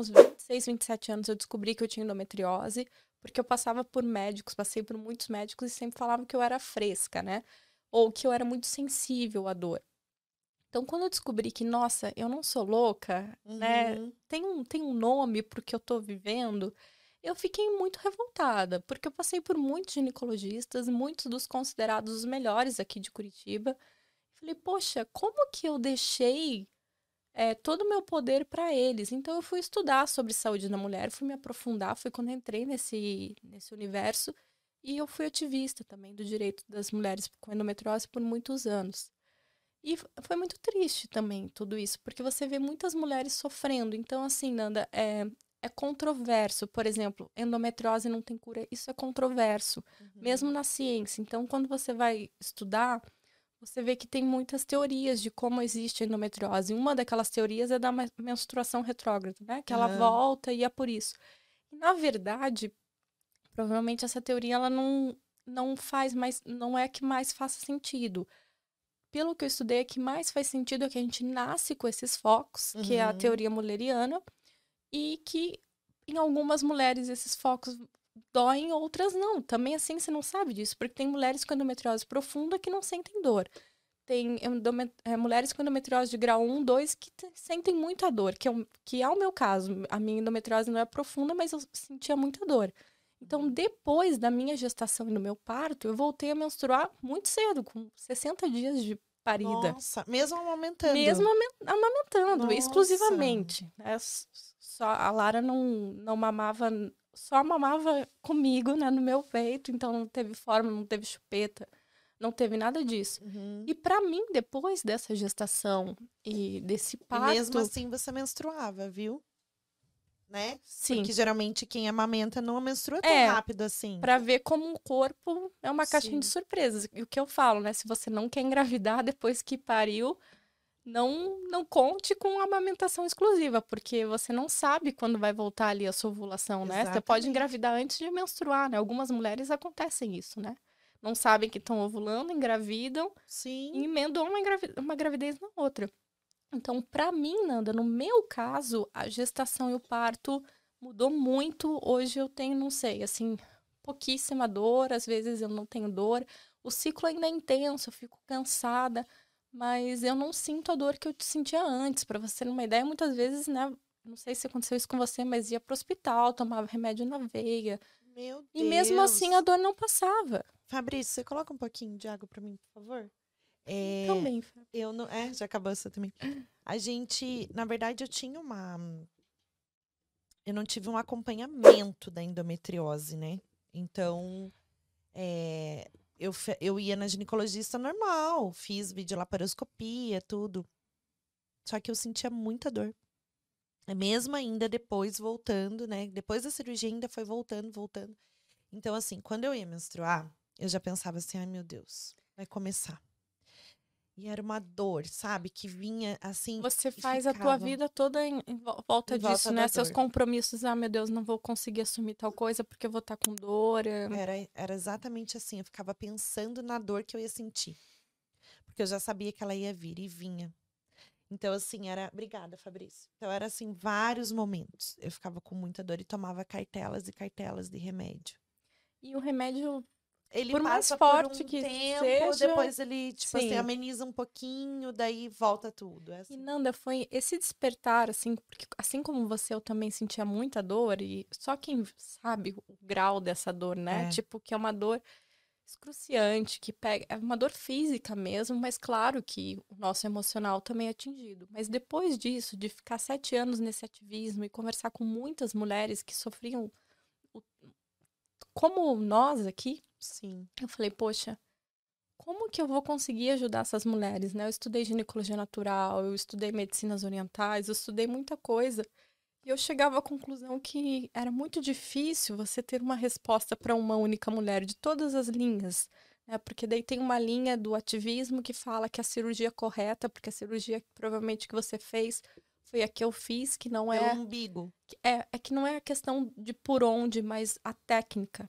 aos 26, 27 anos eu descobri que eu tinha endometriose, porque eu passava por médicos, passei por muitos médicos e sempre falavam que eu era fresca, né? Ou que eu era muito sensível à dor. Então, quando eu descobri que, nossa, eu não sou louca, né? Tem um nome pro que eu tô vivendo, eu fiquei muito revoltada, porque eu passei por muitos ginecologistas, muitos dos considerados os melhores aqui de Curitiba. Falei, poxa, como que eu deixei todo o meu poder para eles? Então, eu fui estudar sobre saúde da mulher, fui me aprofundar, foi quando eu entrei nesse universo. E eu fui ativista também do direito das mulheres com endometriose por muitos anos. E foi muito triste também tudo isso, porque você vê muitas mulheres sofrendo. Então, assim, Nanda, é controverso. Por exemplo, endometriose não tem cura, isso é controverso, mesmo na ciência. Então, quando você vai estudar, você vê que tem muitas teorias de como existe a endometriose. Uma daquelas teorias é da menstruação retrógrada, né? Que ela volta e é por isso. E, na verdade, provavelmente essa teoria ela não faz mais, não é que mais faça sentido. Pelo que eu estudei, o que mais faz sentido é que a gente nasce com esses focos, que é a teoria mulleriana, e que em algumas mulheres esses focos doem, outras não. Também assim, você não sabe disso, porque tem mulheres com endometriose profunda que não sentem dor. Tem mulheres com endometriose de grau 1, 2 que sentem muita dor, que é o meu caso. A minha endometriose não é profunda, mas eu sentia muita dor. Então, depois da minha gestação e do meu parto, eu voltei a menstruar muito cedo, com 60 dias de parida. Nossa, mesmo amamentando? Mesmo amamentando, nossa, exclusivamente. É, só, a Lara não mamava, só mamava comigo, né, no meu peito, então não teve fórmula, não teve chupeta, não teve nada disso. E pra mim, depois dessa gestação e desse parto... E mesmo assim, você menstruava, viu? Né? Sim. Porque geralmente quem amamenta não menstrua tão rápido assim. Pra ver como o corpo é uma caixinha de surpresas. E o que eu falo, né? Se você não quer engravidar depois que pariu, não conte com amamentação exclusiva, porque você não sabe quando vai voltar ali a sua ovulação, né? Exatamente. Você pode engravidar antes de menstruar, né? Algumas mulheres acontecem isso, né? Não sabem que estão ovulando, engravidam, e emendam uma gravidez na outra. Então, para mim, Nanda, no meu caso, a gestação e o parto mudou muito. Hoje eu tenho, não sei, assim, pouquíssima dor. Às vezes eu não tenho dor. O ciclo ainda é intenso, eu fico cansada. Mas eu não sinto a dor que eu sentia antes. Para você ter uma ideia, muitas vezes, né? Não sei se aconteceu isso com você, mas ia pro hospital, tomava remédio na veia. Meu Deus! E mesmo assim a dor não passava. Fabrício, você coloca um pouquinho de água para mim, por favor? Também. Eu não, já acabou essa também. A gente, na verdade, eu não tive um acompanhamento da endometriose, né? Então, eu ia na ginecologista normal, fiz videolaparoscopia, tudo. Só que eu sentia muita dor. Mesmo ainda depois voltando, né? Depois da cirurgia ainda foi voltando. Então, assim, quando eu ia menstruar, eu já pensava assim, ai meu Deus, vai começar. E era uma dor, sabe? Que vinha assim... Você faz a tua vida toda em volta disso, né? Seus compromissos. Ah, meu Deus, não vou conseguir assumir tal coisa porque eu vou estar com dor. Era exatamente assim. Eu ficava pensando na dor que eu ia sentir. Porque eu já sabia que ela ia vir e vinha. Então, assim, era... Obrigada, Fabrício. Então, era assim, vários momentos. Eu ficava com muita dor e tomava cartelas e cartelas de remédio. E o remédio... Ele por passa mais forte por um que tempo, seja... depois ele, tipo assim, ameniza um pouquinho, daí volta tudo. É assim. E, Nanda, foi esse despertar, assim, porque assim como você, eu também sentia muita dor, e só quem sabe o grau dessa dor, né? Tipo, que é uma dor excruciante, que pega... É uma dor física mesmo, mas claro que o nosso emocional também é atingido. Mas depois disso, de ficar 7 anos nesse ativismo e conversar com muitas mulheres que sofriam... Como nós aqui... Sim. Eu falei, poxa, como que eu vou conseguir ajudar essas mulheres, né? Eu estudei ginecologia natural, eu estudei medicinas orientais, eu estudei muita coisa. E eu chegava à conclusão que era muito difícil você ter uma resposta para uma única mulher de todas as linhas, né? Porque daí tem uma linha do ativismo que fala que a cirurgia correta, porque a cirurgia provavelmente que você fez foi a que eu fiz, que não é... É o umbigo. É que não é a questão de por onde, mas a técnica.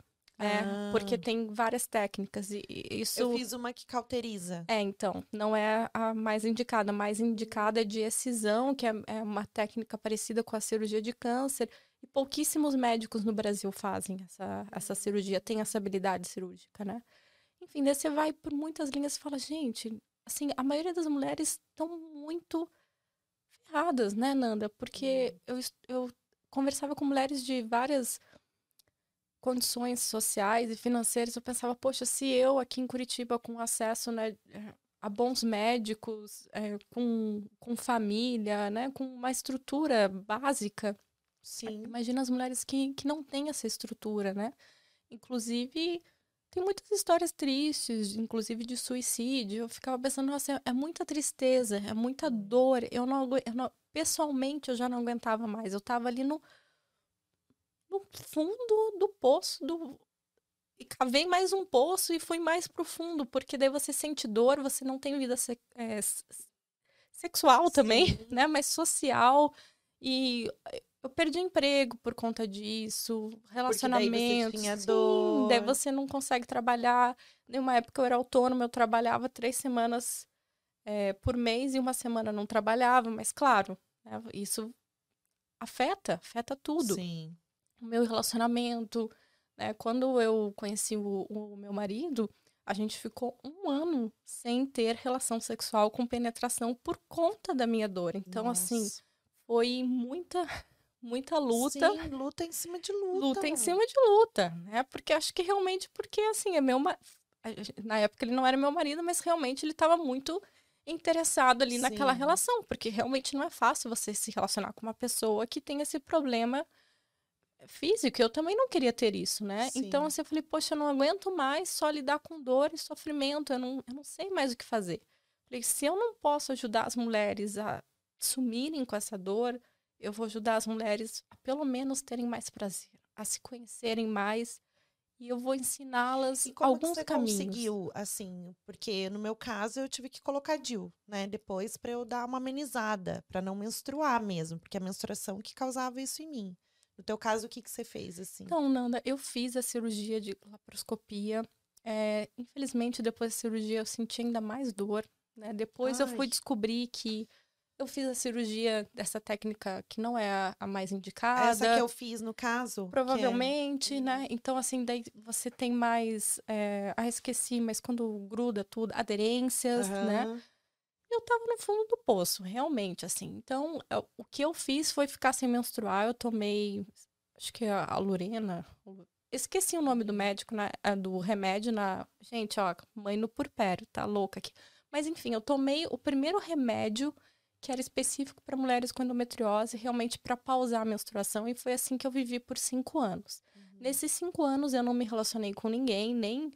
Porque tem várias técnicas. E isso... Eu fiz uma que cauteriza. É, então, não é a mais indicada. A mais indicada é de excisão, que é uma técnica parecida com a cirurgia de câncer. E pouquíssimos médicos no Brasil fazem essa cirurgia, tem essa habilidade cirúrgica, né? Enfim, daí você vai por muitas linhas e fala, gente, assim, a maioria das mulheres estão muito ferradas, né, Nanda? Porque eu conversava com mulheres de várias condições sociais e financeiras, eu pensava, poxa, se eu aqui em Curitiba com acesso, né, a bons médicos, com família, né, com uma estrutura básica, sim, imagina as mulheres que não têm essa estrutura, né? Inclusive, tem muitas histórias tristes, inclusive de suicídio. Eu ficava pensando, nossa, é muita tristeza, é muita dor. Eu não, pessoalmente, eu já não aguentava mais. Eu estava ali no fundo do poço, e cavei mais um poço e fui mais profundo, porque daí você sente dor, você não tem vida sexual também, sim, né? Mas social. E eu perdi emprego por conta disso, relacionamento, daí você não consegue trabalhar. Em uma época eu era autônoma, eu trabalhava 3 semanas por mês e uma semana não trabalhava, mas claro, né, isso afeta tudo. Sim. O meu relacionamento, né, quando eu conheci o meu marido, a gente ficou 1 ano sem ter relação sexual com penetração por conta da minha dor. Então, nossa, assim, foi muita luta. Sim, luta em cima de luta. Luta em cima de luta, né? Porque acho que realmente, porque assim, na época ele não era meu marido, mas realmente ele estava muito interessado ali, sim, naquela relação, porque realmente não é fácil você se relacionar com uma pessoa que tem esse problema físico. Eu também não queria ter isso, né? Sim. Então assim, eu falei, poxa, eu não aguento mais só lidar com dor e sofrimento, eu não sei mais o que fazer. Falei, se eu não posso ajudar as mulheres a sumirem com essa dor, eu vou ajudar as mulheres a pelo menos terem mais prazer, a se conhecerem mais, e eu vou ensiná-las alguns caminhos. Você conseguiu, assim, porque no meu caso eu tive que colocar DIU, né, depois, para eu dar uma amenizada, para não menstruar mesmo, porque a menstruação que causava isso em mim. No teu caso, o que você fez, assim? Então, Nanda, eu fiz a cirurgia de laparoscopia. Infelizmente, depois da cirurgia eu senti ainda mais dor, né? Depois eu fui descobrir que eu fiz a cirurgia dessa técnica que não é a mais indicada. Essa que eu fiz, no caso? Provavelmente, né? Então, assim, daí você tem mais... esqueci, mas quando gruda tudo, aderências, uhum, né? Eu tava no fundo do poço, realmente, assim. Então, o que eu fiz foi ficar sem menstruar. Eu tomei, acho que a Lorena... Esqueci o nome do médico, do remédio na... Gente, ó, mãe no purpério, tá louca aqui. Mas, enfim, eu tomei o primeiro remédio que era específico para mulheres com endometriose, realmente para pausar a menstruação, e foi assim que eu vivi por 5 anos. Uhum. Nesses 5 anos, eu não me relacionei com ninguém, nem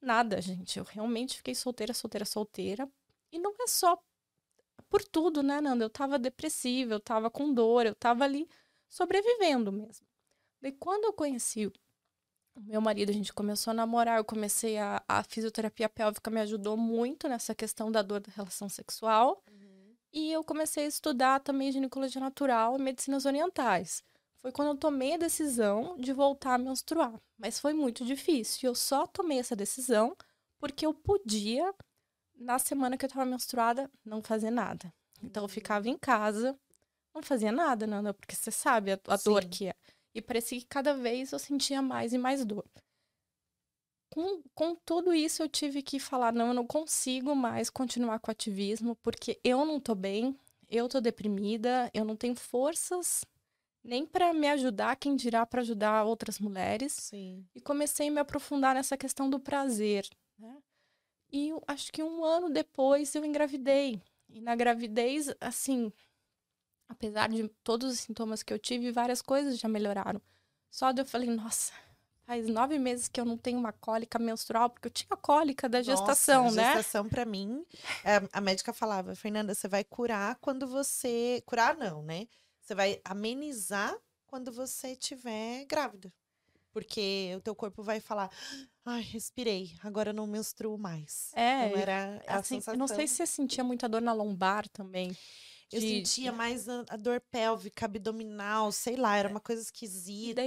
nada, gente. Eu realmente fiquei solteira, solteira, solteira. E não é só por tudo, né, Nanda? Eu tava depressiva, eu tava com dor, eu tava ali sobrevivendo mesmo. Daí, quando eu conheci o meu marido, a gente começou a namorar, eu comecei a fisioterapia pélvica, me ajudou muito nessa questão da dor da relação sexual. E eu comecei a estudar também ginecologia natural e medicinas orientais. Foi quando eu tomei a decisão de voltar a menstruar. Mas foi muito difícil. Eu só tomei essa decisão porque eu podia, na semana que eu estava menstruada, não fazer nada. Então, eu ficava em casa, não fazia nada, Nanda, porque você sabe a dor que é. E parecia que cada vez eu sentia mais e mais dor. Com tudo isso, eu tive que falar, não, eu não consigo mais continuar com o ativismo, porque eu não tô bem, eu tô deprimida, eu não tenho forças nem para me ajudar, quem dirá para ajudar outras mulheres. Sim. E comecei a me aprofundar nessa questão do prazer, né? E eu, acho que 1 ano depois eu engravidei. E na gravidez, assim, apesar de todos os sintomas que eu tive, várias coisas já melhoraram. Só daí eu falei, nossa... Faz 9 meses que eu não tenho uma cólica menstrual, porque eu tinha cólica da gestação, nossa, né? A gestação, pra mim, a médica falava, Fernanda, você vai curar quando você... Curar não, né? Você vai amenizar quando você estiver grávida. Porque o teu corpo vai falar, ai, respirei, agora eu não menstruo mais. Não era a sensação. Eu não sei se você sentia muita dor na lombar também. Eu sentia mais a dor pélvica, abdominal, sei lá, era uma coisa esquisita.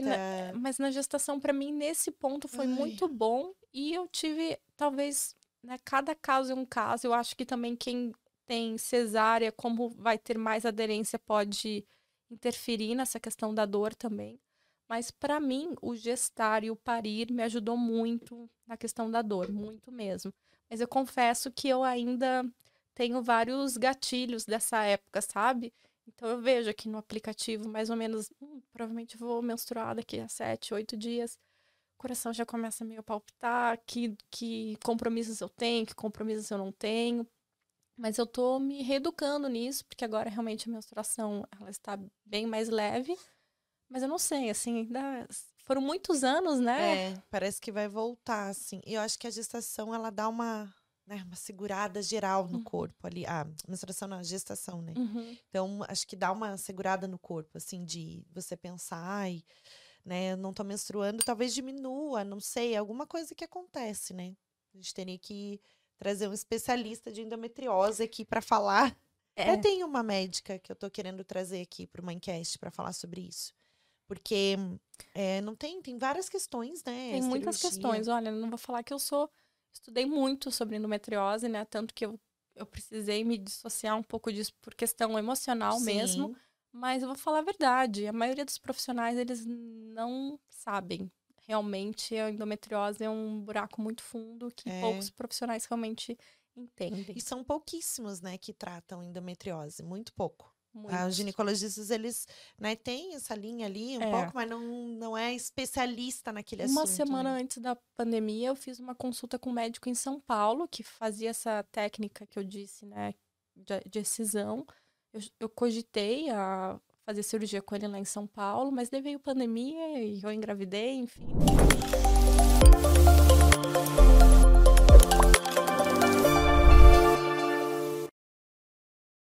Mas na gestação, pra mim, nesse ponto foi muito bom. E eu tive, talvez, né, cada caso é um caso. Eu acho que também quem tem cesárea, como vai ter mais aderência, pode interferir nessa questão da dor também. Mas pra mim, o gestar e o parir me ajudou muito na questão da dor, muito mesmo. Mas eu confesso que eu ainda tenho vários gatilhos dessa época, sabe? Então eu vejo aqui no aplicativo, mais ou menos, provavelmente vou menstruar daqui a 7, 8 dias. O coração já começa meio a palpitar, que compromissos eu tenho, que compromissos eu não tenho. Mas eu tô me reeducando nisso, porque agora realmente a menstruação, ela está bem mais leve. Mas eu não sei, assim, ainda foram muitos anos, né? É, parece que vai voltar, assim. E eu acho que a gestação, ela dá uma, né, uma segurada geral no corpo ali. Ah, menstruação não, a gestação, né? Então, acho que dá uma segurada no corpo, assim, de você pensar, ai, né, eu não tô menstruando, talvez diminua, não sei, alguma coisa que acontece, né? A gente teria que trazer um especialista de endometriose aqui pra falar. É. Eu tenho uma médica que eu tô querendo trazer aqui pra uma enquete pra falar sobre isso. Porque não tem várias questões, né? Tem muitas questões. Olha, não vou falar que eu estudei muito sobre endometriose, né? Tanto que eu precisei me dissociar um pouco disso por questão emocional mesmo. Mas eu vou falar a verdade. A maioria dos profissionais, eles não sabem. Realmente, a endometriose é um buraco muito fundo que poucos profissionais realmente entendem. E são pouquíssimos, né, que tratam endometriose. Muito pouco. Os ginecologistas, eles, né, têm essa linha ali um pouco, mas não é especialista naquele assunto. Uma semana antes da pandemia, eu fiz uma consulta com um médico em São Paulo, que fazia essa técnica que eu disse, né, de excisão. Eu cogitei a fazer cirurgia com ele lá em São Paulo, mas daí veio pandemia e eu engravidei, enfim.